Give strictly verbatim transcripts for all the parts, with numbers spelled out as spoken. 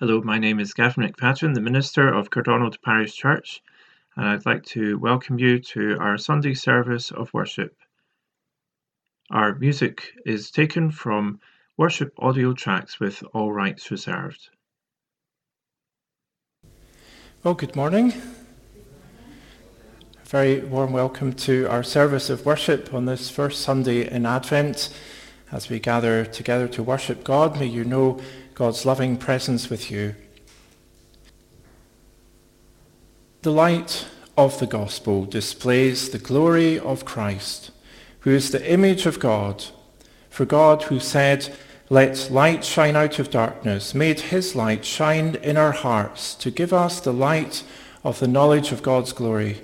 Hello, my name is Gavin McPattern, the minister of Cardonald Parish Church, and I'd like to welcome you to our Sunday service of worship. Our music is taken from worship audio tracks with all rights reserved. Well, good morning. A very warm welcome to our service of worship on this first Sunday in Advent. As we gather together to worship God, may you know God's loving presence with you. The light of the gospel displays the glory of Christ, who is the image of God. For God, who said, "Let light shine out of darkness," made his light shine in our hearts to give us the light of the knowledge of God's glory,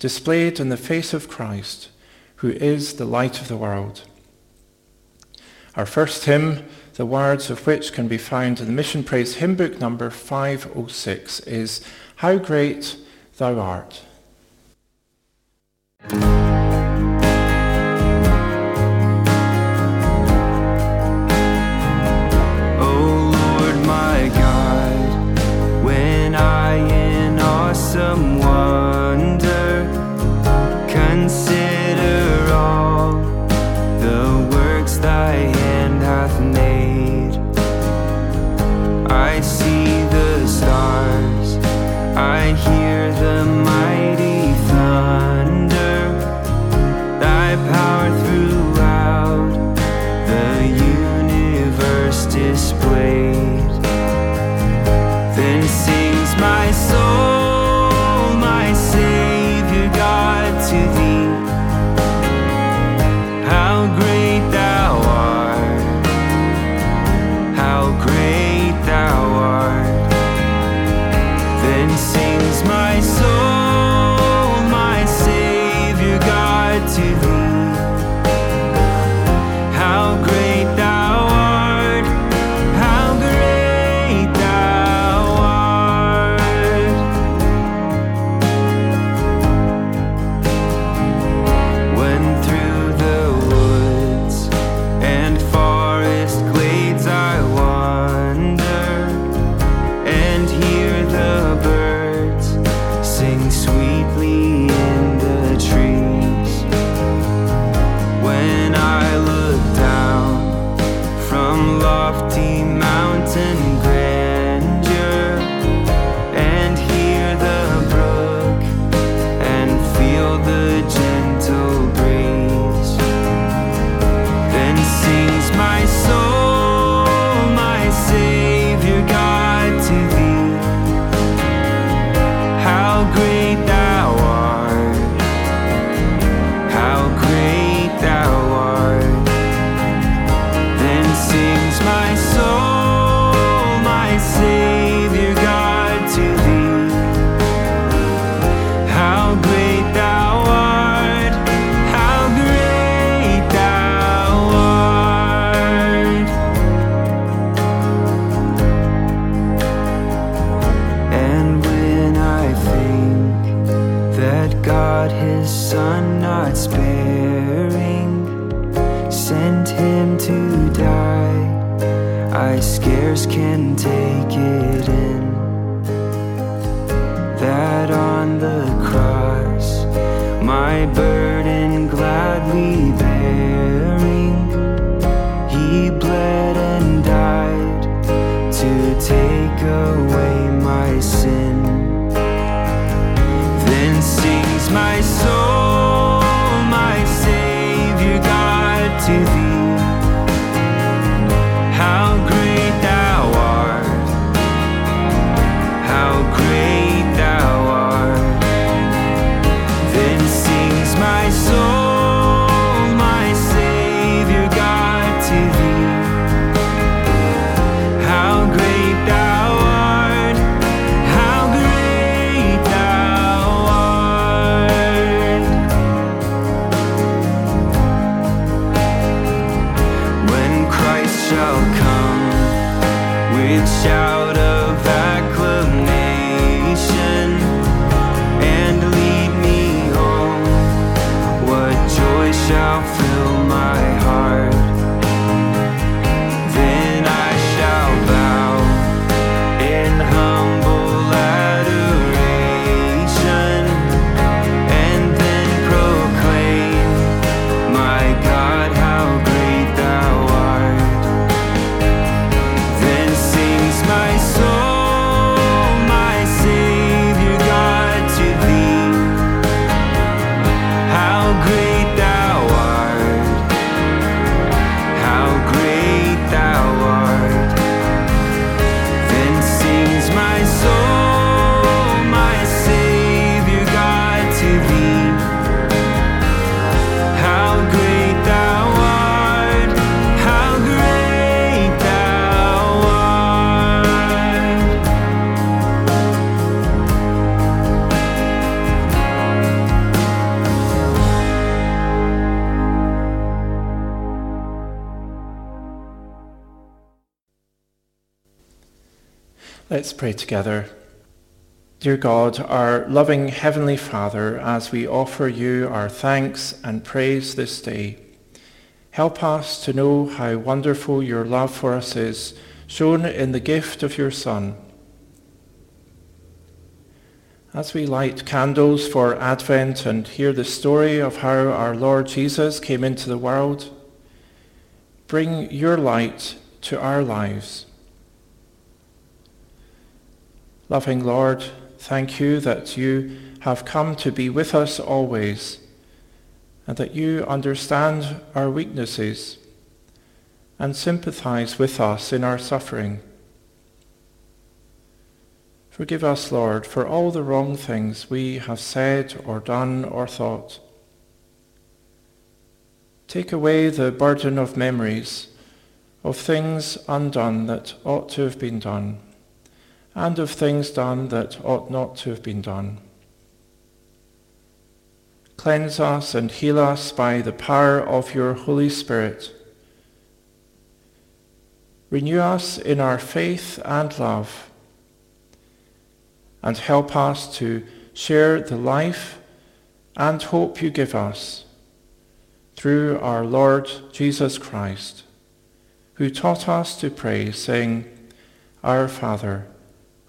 displayed in the face of Christ, who is the light of the world. Our first hymn, the words of which can be found in the Mission Praise hymn book number five oh six, is "How Great Thou Art." Some wonder, consider all the works thy hand hath made. I see the stars, I hear the mighty thunder, thy power throughout the universe displayed. Then sings my soul, I scarce can take it in, that on the cross my burden gladly bearing, he bled and died to take away my sin. Then sings my soul, my Savior God, to thee. Let's pray together. Dear God, our loving Heavenly Father, as we offer you our thanks and praise this day, help us to know how wonderful your love for us is, shown in the gift of your Son. As we light candles for Advent and hear the story of how our Lord Jesus came into the world, bring your light to our lives. Loving Lord, thank you that you have come to be with us always, and that you understand our weaknesses and sympathize with us in our suffering. Forgive us, Lord, for all the wrong things we have said or done or thought. Take away the burden of memories of things undone that ought to have been done, and of things done that ought not to have been done. Cleanse us and heal us by the power of your Holy Spirit. Renew us in our faith and love, and help us to share the life and hope you give us through our Lord Jesus Christ, who taught us to pray, saying, Our Father,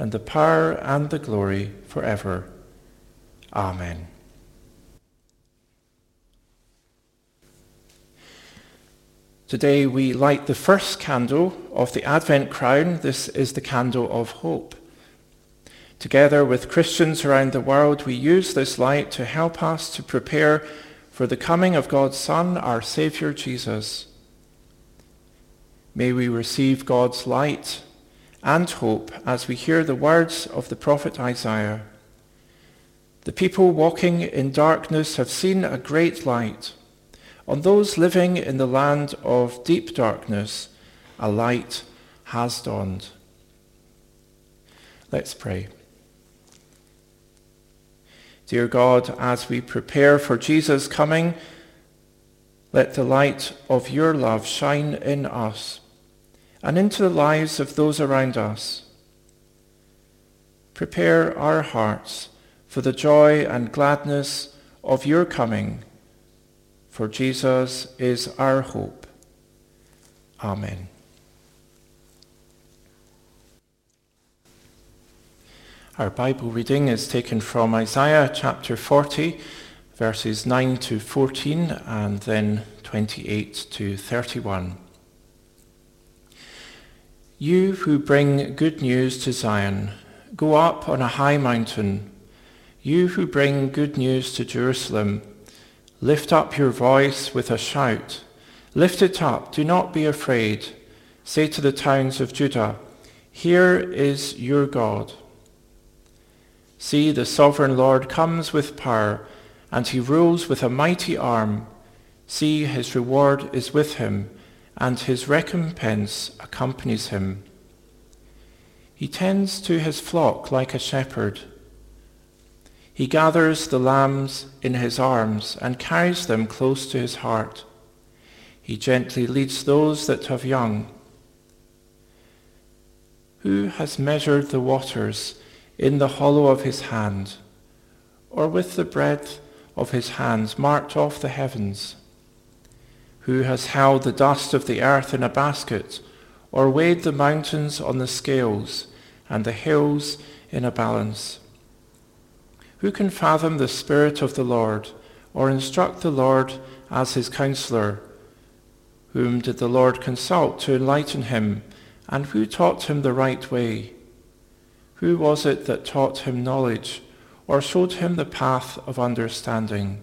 and the power and the glory forever. Amen. Today we light the first candle of the Advent crown. This is the candle of hope. Together with Christians around the world, we use this light to help us to prepare for the coming of God's Son, our Saviour Jesus. May we receive God's light and hope as we hear the words of the prophet Isaiah. The people walking in darkness have seen a great light. On those living in the land of deep darkness, a light has dawned. Let's pray. Dear God, as we prepare for Jesus' coming, let the light of your love shine in us and into the lives of those around us. Prepare our hearts for the joy and gladness of your coming, for Jesus is our hope. Amen. Our Bible reading is taken from Isaiah chapter forty, verses nine to fourteen, and then twenty-eight to thirty-one. You who bring good news to Zion, go up on a high mountain. You who bring good news to Jerusalem, lift up your voice with a shout. Lift it up, do not be afraid. Say to the towns of Judah, Here is your God. See, the sovereign Lord comes with power, and he rules with a mighty arm. See, his reward is with him, and his recompense accompanies him. He tends to his flock like a shepherd. He gathers the lambs in his arms and carries them close to his heart. He gently leads those that have young. Who has measured the waters in the hollow of his hand, or with the breadth of his hands marked off the heavens? Who has held the dust of the earth in a basket, or weighed the mountains on the scales and the hills in a balance? Who can fathom the Spirit of the Lord, or instruct the Lord as his counselor? Whom did the Lord consult to enlighten him, and who taught him the right way? Who was it that taught him knowledge, or showed him the path of understanding?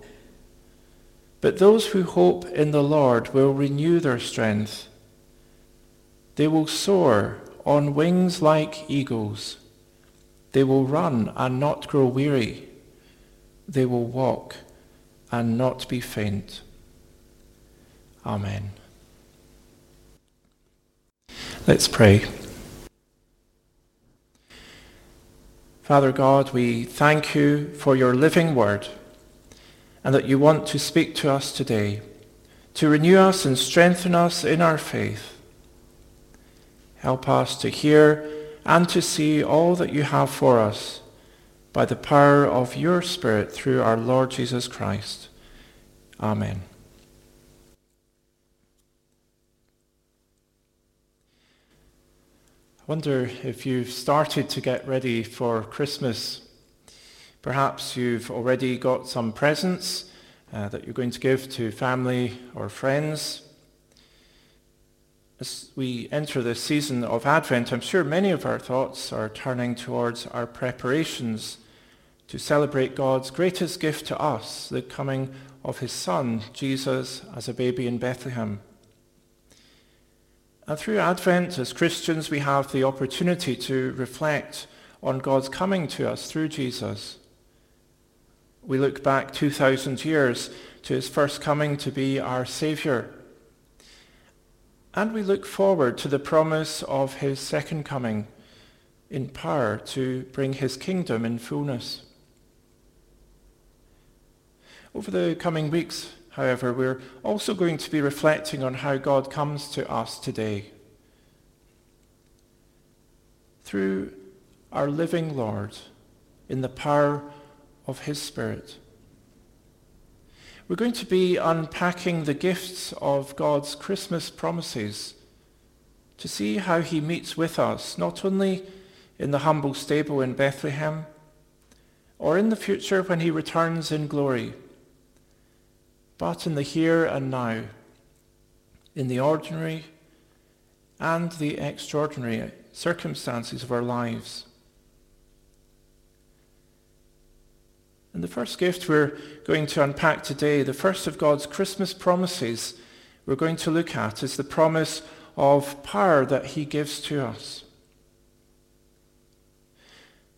But those who hope in the Lord will renew their strength. They will soar on wings like eagles. They will run and not grow weary. They will walk and not be faint. Amen. Let's pray. Father God, we thank you for your living word and that you want to speak to us today, to renew us and strengthen us in our faith. Help us to hear and to see all that you have for us by the power of your Spirit through our Lord Jesus Christ. Amen. I wonder if you've started to get ready for Christmas. Perhaps you've already got some presents uh, that you're going to give to family or friends. As we enter the season of Advent, I'm sure many of our thoughts are turning towards our preparations to celebrate God's greatest gift to us, the coming of his Son, Jesus, as a baby in Bethlehem. And through Advent, as Christians, we have the opportunity to reflect on God's coming to us through Jesus. We look back two thousand years to his first coming to be our Saviour. And we look forward to the promise of his second coming in power to bring his kingdom in fullness. Over the coming weeks, however, we're also going to be reflecting on how God comes to us today. Through our living Lord, in the power of his Spirit. We're going to be unpacking the gifts of God's Christmas promises to see how he meets with us, not only in the humble stable in Bethlehem, or in the future when he returns in glory, but in the here and now, in the ordinary and the extraordinary circumstances of our lives. And the first gift we're going to unpack today, the first of God's Christmas promises we're going to look at, is the promise of power that he gives to us.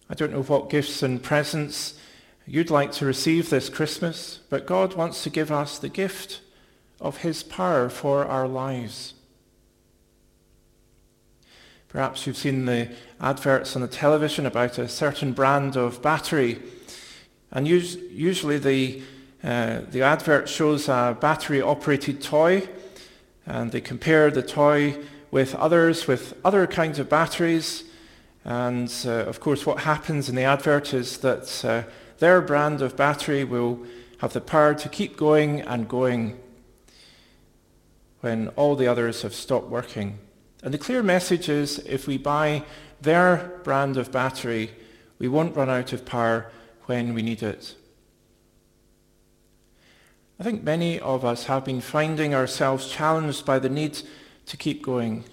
I don't know what gifts and presents you'd like to receive this Christmas, but God wants to give us the gift of his power for our lives. Perhaps you've seen the adverts on the television about a certain brand of battery. And us- usually the, uh, the advert shows a battery-operated toy, and they compare the toy with others, with other kinds of batteries. And uh, of course, what happens in the advert is that uh, their brand of battery will have the power to keep going and going when all the others have stopped working. And the clear message is, if we buy their brand of battery, we won't run out of power when we need it. I think many of us have been finding ourselves challenged by the need to keep going.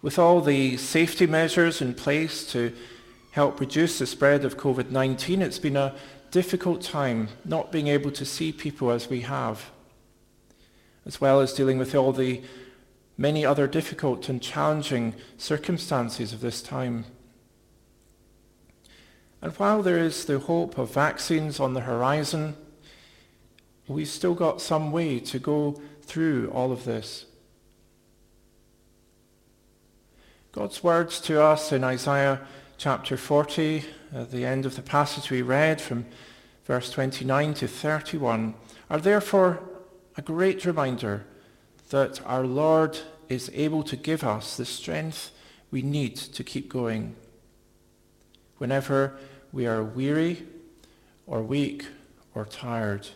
With all the safety measures in place to help reduce the spread of covid nineteen, it's been a difficult time not being able to see people as we have, as well as dealing with all the many other difficult and challenging circumstances of this time. And while there is the hope of vaccines on the horizon, we've still got some way to go through all of this. God's words to us in Isaiah chapter forty, at the end of the passage we read from verse twenty-nine to thirty-one, are therefore a great reminder that our Lord is able to give us the strength we need to keep going. Whenever we are weary or weak or tired,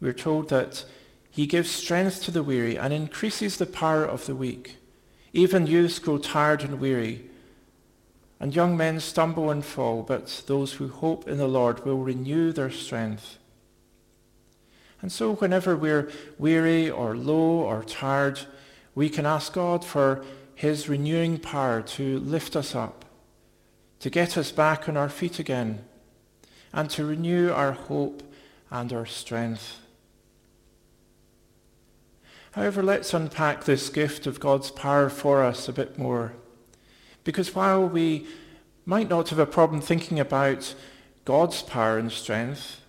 we're told that he gives strength to the weary and increases the power of the weak. Even youth grow tired and weary, and young men stumble and fall, but those who hope in the Lord will renew their strength. And so whenever we're weary or low or tired, we can ask God for his renewing power to lift us up, to get us back on our feet again, and to renew our hope and our strength. However, let's unpack this gift of God's power for us a bit more. Because while we might not have a problem thinking about God's power and strength,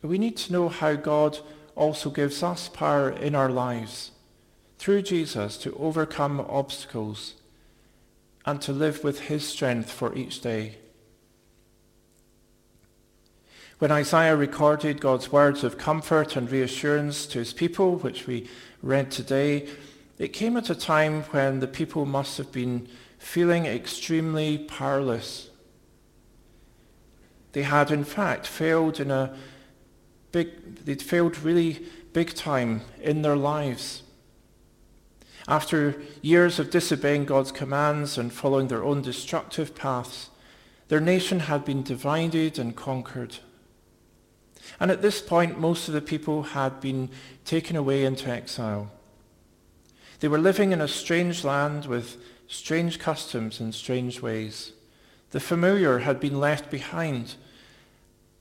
we need to know how God also gives us power in our lives through Jesus to overcome obstacles and to live with his strength for each day. When Isaiah recorded God's words of comfort and reassurance to his people, which we read today, it came at a time when the people must have been feeling extremely powerless. They had, in fact, failed in a big, they'd failed really big time in their lives. After years of disobeying God's commands and following their own destructive paths, their nation had been divided and conquered. And at this point, most of the people had been taken away into exile. They were living in a strange land with strange customs and strange ways. The familiar had been left behind,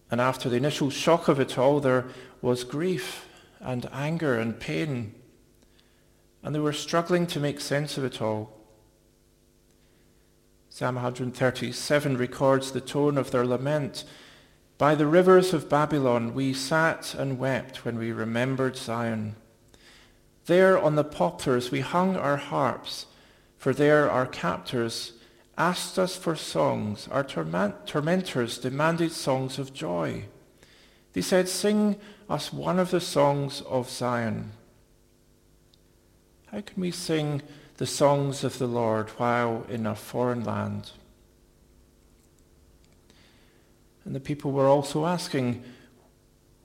and after the initial shock of it all, there was grief and anger and pain, and they were struggling to make sense of it all. Psalm one thirty-seven records the tone of their lament. By the rivers of Babylon we sat and wept when we remembered Zion. There on the poplars we hung our harps, for there our captors asked us for songs. Our torment- tormentors demanded songs of joy. They said, "Sing us one of the songs of Zion." How can we sing the songs of the Lord while in a foreign land? And the people were also asking,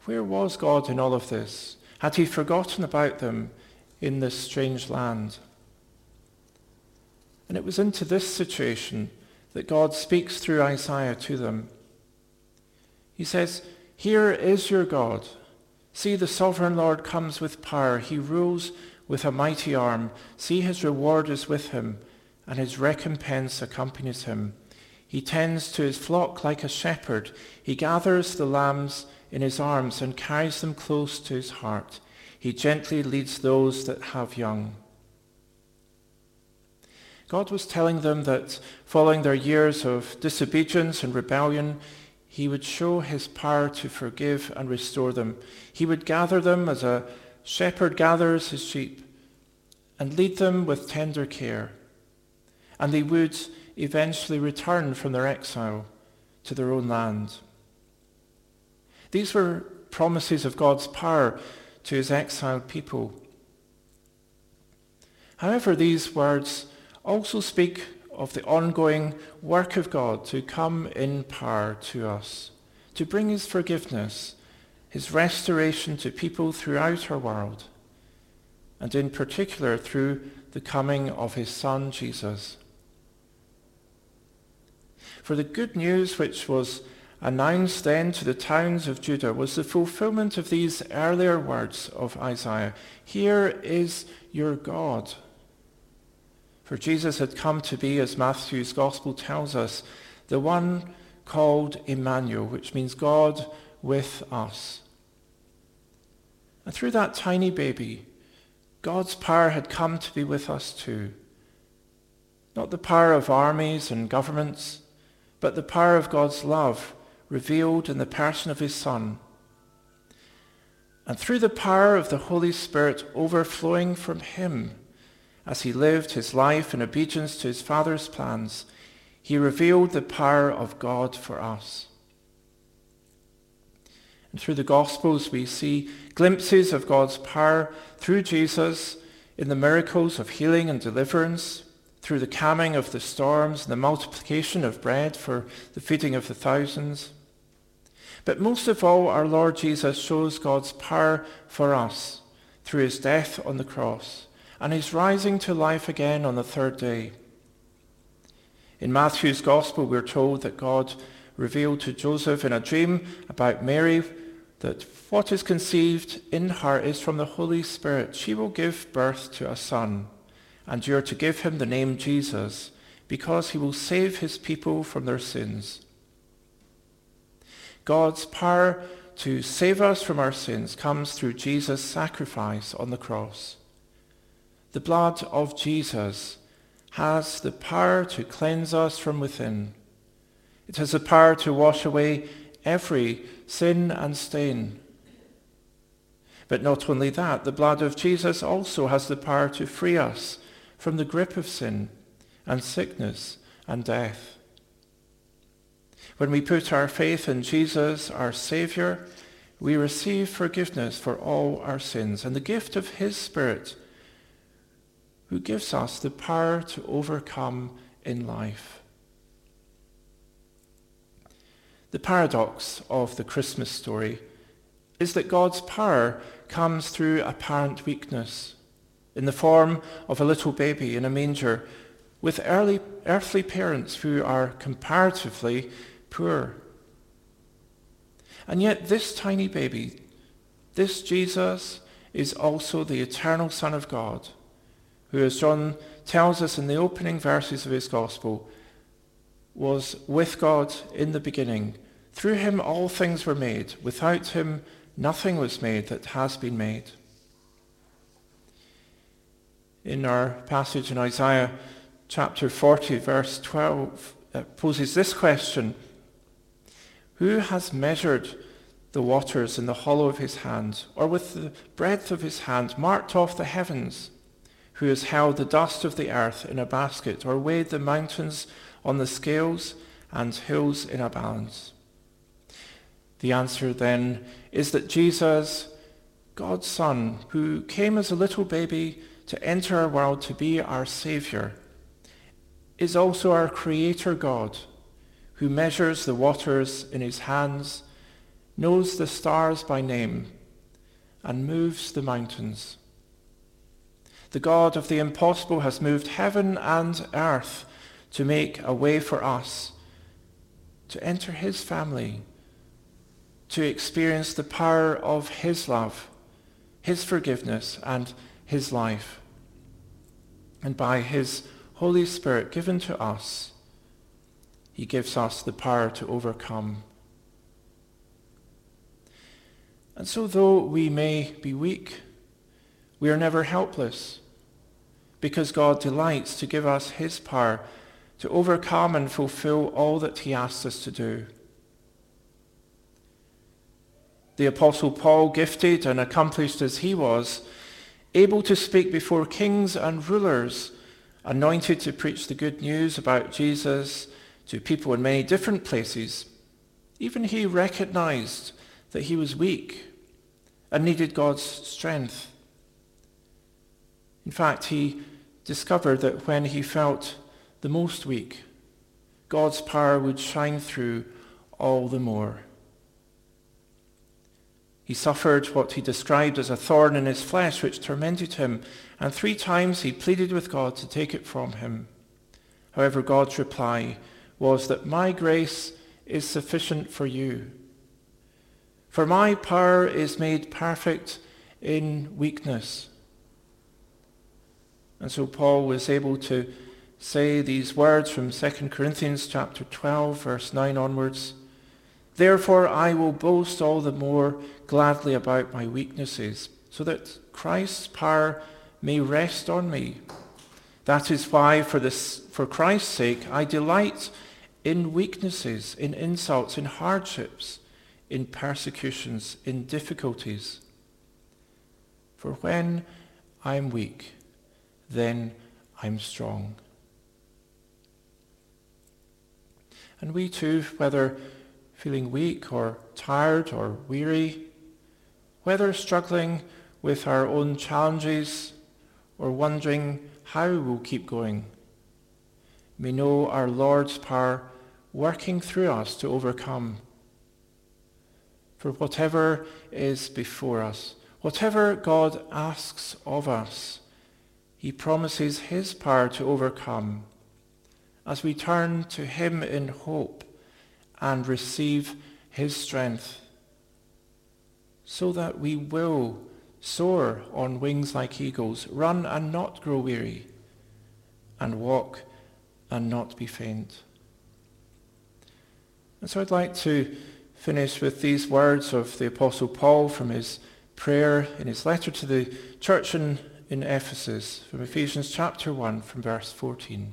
where was God in all of this? Had he forgotten about them in this strange land? And it was into this situation that God speaks through Isaiah to them. He says, "Here is your God. See, the sovereign Lord comes with power. He rules with a mighty arm. See, his reward is with him, and his recompense accompanies him. He tends to his flock like a shepherd. He gathers the lambs in his arms and carries them close to his heart. He gently leads those that have young." God was telling them that following their years of disobedience and rebellion, he would show his power to forgive and restore them. He would gather them as a shepherd gathers his sheep and lead them with tender care. And they would eventually return from their exile to their own land. These were promises of God's power to his exiled people. However, these words also speak of the ongoing work of God to come in power to us, to bring his forgiveness, his restoration to people throughout our world, and in particular through the coming of his Son, Jesus. For the good news which was announced then to the towns of Judah was the fulfillment of these earlier words of Isaiah. "Here is your God." For Jesus had come to be, as Matthew's Gospel tells us, the one called Emmanuel, which means God with us. And through that tiny baby, God's power had come to be with us too. Not the power of armies and governments, but the power of God's love revealed in the person of his Son. And through the power of the Holy Spirit overflowing from him, as he lived his life in obedience to his Father's plans, he revealed the power of God for us. And through the Gospels we see glimpses of God's power through Jesus in the miracles of healing and deliverance, through the calming of the storms and the multiplication of bread for the feeding of the thousands. But most of all, our Lord Jesus shows God's power for us through his death on the cross and he's rising to life again on the third day. In Matthew's Gospel, we're told that God revealed to Joseph in a dream about Mary that what is conceived in her is from the Holy Spirit. She will give birth to a son, and you are to give him the name Jesus, because he will save his people from their sins. God's power to save us from our sins comes through Jesus' sacrifice on the cross. The blood of Jesus has the power to cleanse us from within. It has the power to wash away every sin and stain. But not only that, the blood of Jesus also has the power to free us from the grip of sin and sickness and death. When we put our faith in Jesus, our Savior, we receive forgiveness for all our sins and the gift of his Spirit, who gives us the power to overcome in life. The paradox of the Christmas story is that God's power comes through apparent weakness, in the form of a little baby in a manger, with early, earthly parents who are comparatively poor. And yet this tiny baby, this Jesus, is also the eternal Son of God, who, as John tells us in the opening verses of his Gospel, was with God in the beginning. Through him all things were made. Without him nothing was made that has been made. In our passage in Isaiah chapter forty, verse twelve, uh, poses this question: who has measured the waters in the hollow of his hand, or with the breadth of his hand marked off the heavens? Who has held the dust of the earth in a basket, or weighed the mountains on the scales and hills in a balance? The answer then is that Jesus, God's Son, who came as a little baby to enter our world to be our Savior, is also our Creator God, who measures the waters in his hands, knows the stars by name, and moves the mountains. The God of the impossible has moved heaven and earth to make a way for us to enter his family, to experience the power of his love, his forgiveness, and his life. And by his Holy Spirit given to us, he gives us the power to overcome. And so, though we may be weak, we are never helpless, because God delights to give us his power to overcome and fulfill all that he asks us to do. The Apostle Paul, gifted and accomplished as he was, able to speak before kings and rulers, anointed to preach the good news about Jesus to people in many different places, even he recognized that he was weak and needed God's strength. In fact, he discovered that when he felt the most weak, God's power would shine through all the more. He suffered what he described as a thorn in his flesh, which tormented him, and three times he pleaded with God to take it from him. However, God's reply was that my grace is sufficient for you, for my power is made perfect in weakness. And so Paul was able to say these words from Second Corinthians chapter twelve, verse nine onwards: therefore I will boast all the more gladly about my weaknesses, so that Christ's power may rest on me. That is why for this, for Christ's sake I delight in weaknesses, in insults, in hardships, in persecutions, in difficulties. For when I am weak, then I'm strong. And we too, whether feeling weak or tired or weary, whether struggling with our own challenges or wondering how we'll keep going, may know our Lord's power working through us to overcome. For whatever is before us, whatever God asks of us, he promises his power to overcome as we turn to him in hope and receive his strength, so that we will soar on wings like eagles, run and not grow weary, and walk and not be faint. And so I'd like to finish with these words of the Apostle Paul from his prayer in his letter to the church in, in Ephesus, from Ephesians chapter one, from verse fourteen.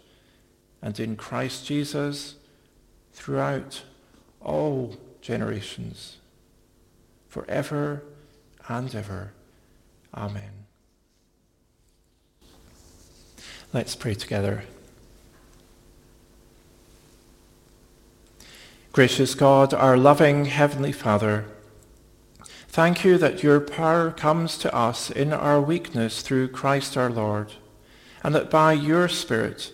and in Christ Jesus throughout all generations, forever and ever. Amen. Let's pray together. Gracious God, our loving Heavenly Father, thank you that your power comes to us in our weakness through Christ our Lord, and that by your Spirit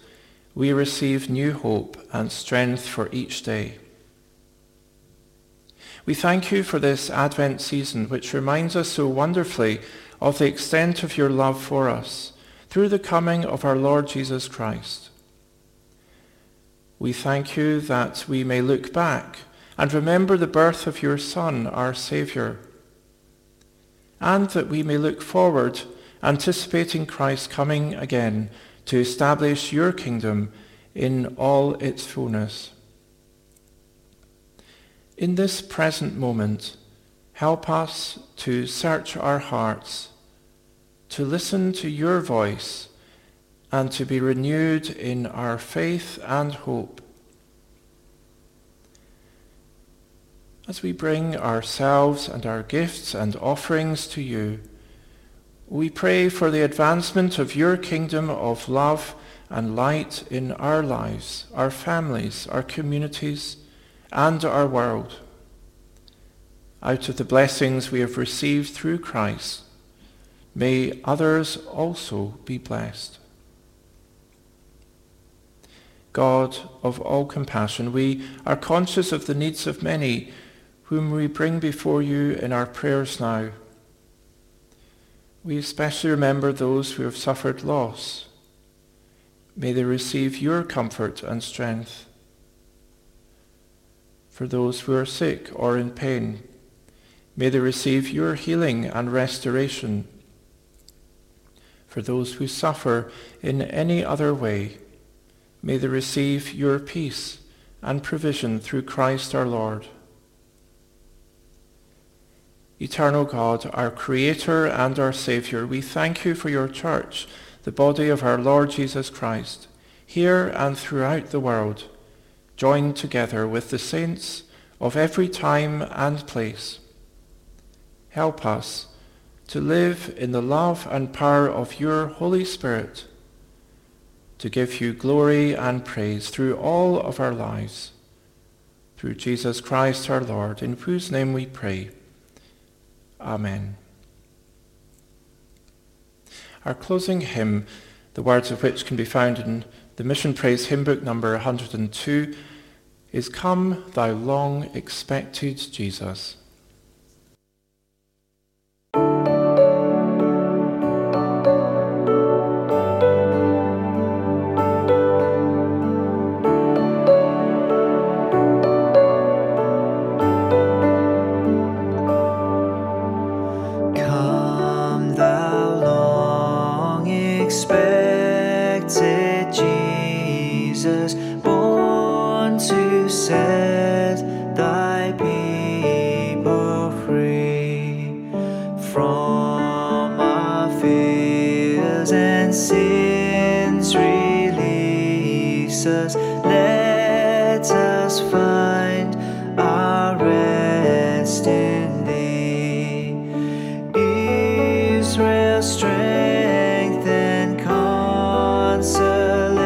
we receive new hope and strength for each day. We thank you for this Advent season, which reminds us so wonderfully of the extent of your love for us through the coming of our Lord Jesus Christ. We thank you that we may look back and remember the birth of your Son, our Saviour, and that we may look forward, anticipating Christ coming again to establish your kingdom in all its fullness. In this present moment, help us to search our hearts, to listen to your voice, and to be renewed in our faith and hope. As we bring ourselves and our gifts and offerings to you, we pray for the advancement of your kingdom of love and light in our lives, our families, our communities, and our world. Out of the blessings we have received through Christ, may others also be blessed. God of all compassion, we are conscious of the needs of many, whom we bring before you in our prayers now. We especially remember those who have suffered loss. May they receive your comfort and strength. For those who are sick or in pain, may they receive your healing and restoration. For those who suffer in any other way, may they receive your peace and provision through Christ our Lord. Eternal God, our Creator and our Saviour, we thank you for your church, the body of our Lord Jesus Christ, here and throughout the world, joined together with the saints of every time and place. Help us to live in the love and power of your Holy Spirit, to give you glory and praise through all of our lives, through Jesus Christ our Lord, in whose name we pray. Amen. Our closing hymn, the words of which can be found in the Mission Praise hymn book number one hundred two, is Come Thou Long Expected Jesus. Come thou long expected set thy people free from our fears and sins, release us, let us find our rest in thee, Israel's strength and consolation.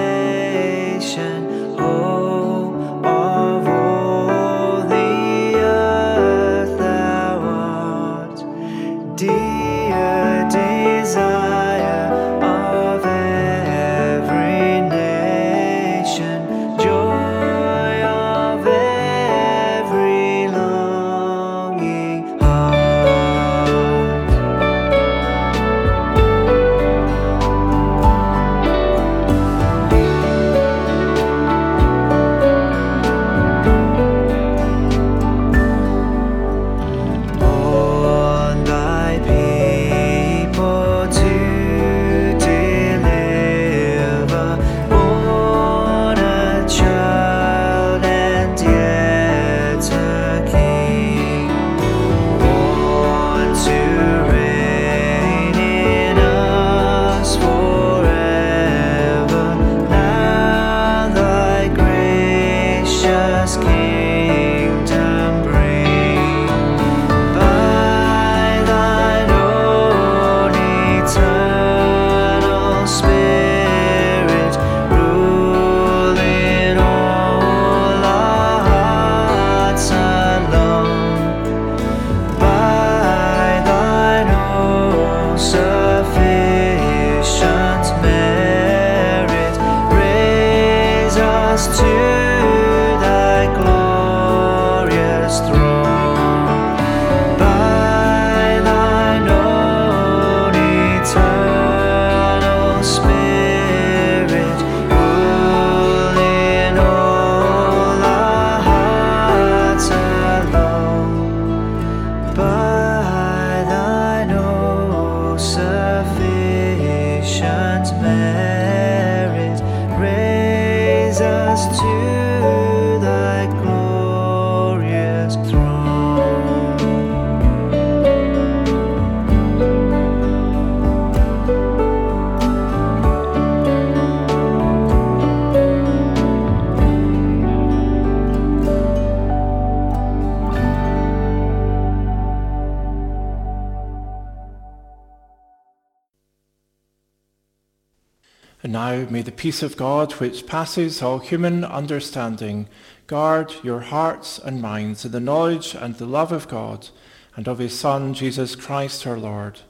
May the peace of God, which passes all human understanding, guard your hearts and minds in the knowledge and the love of God and of his Son, Jesus Christ our Lord.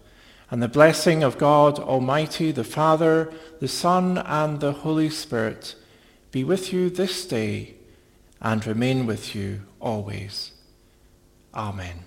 And the blessing of God Almighty, the Father, the Son, and the Holy Spirit be with you this day and remain with you always. Amen.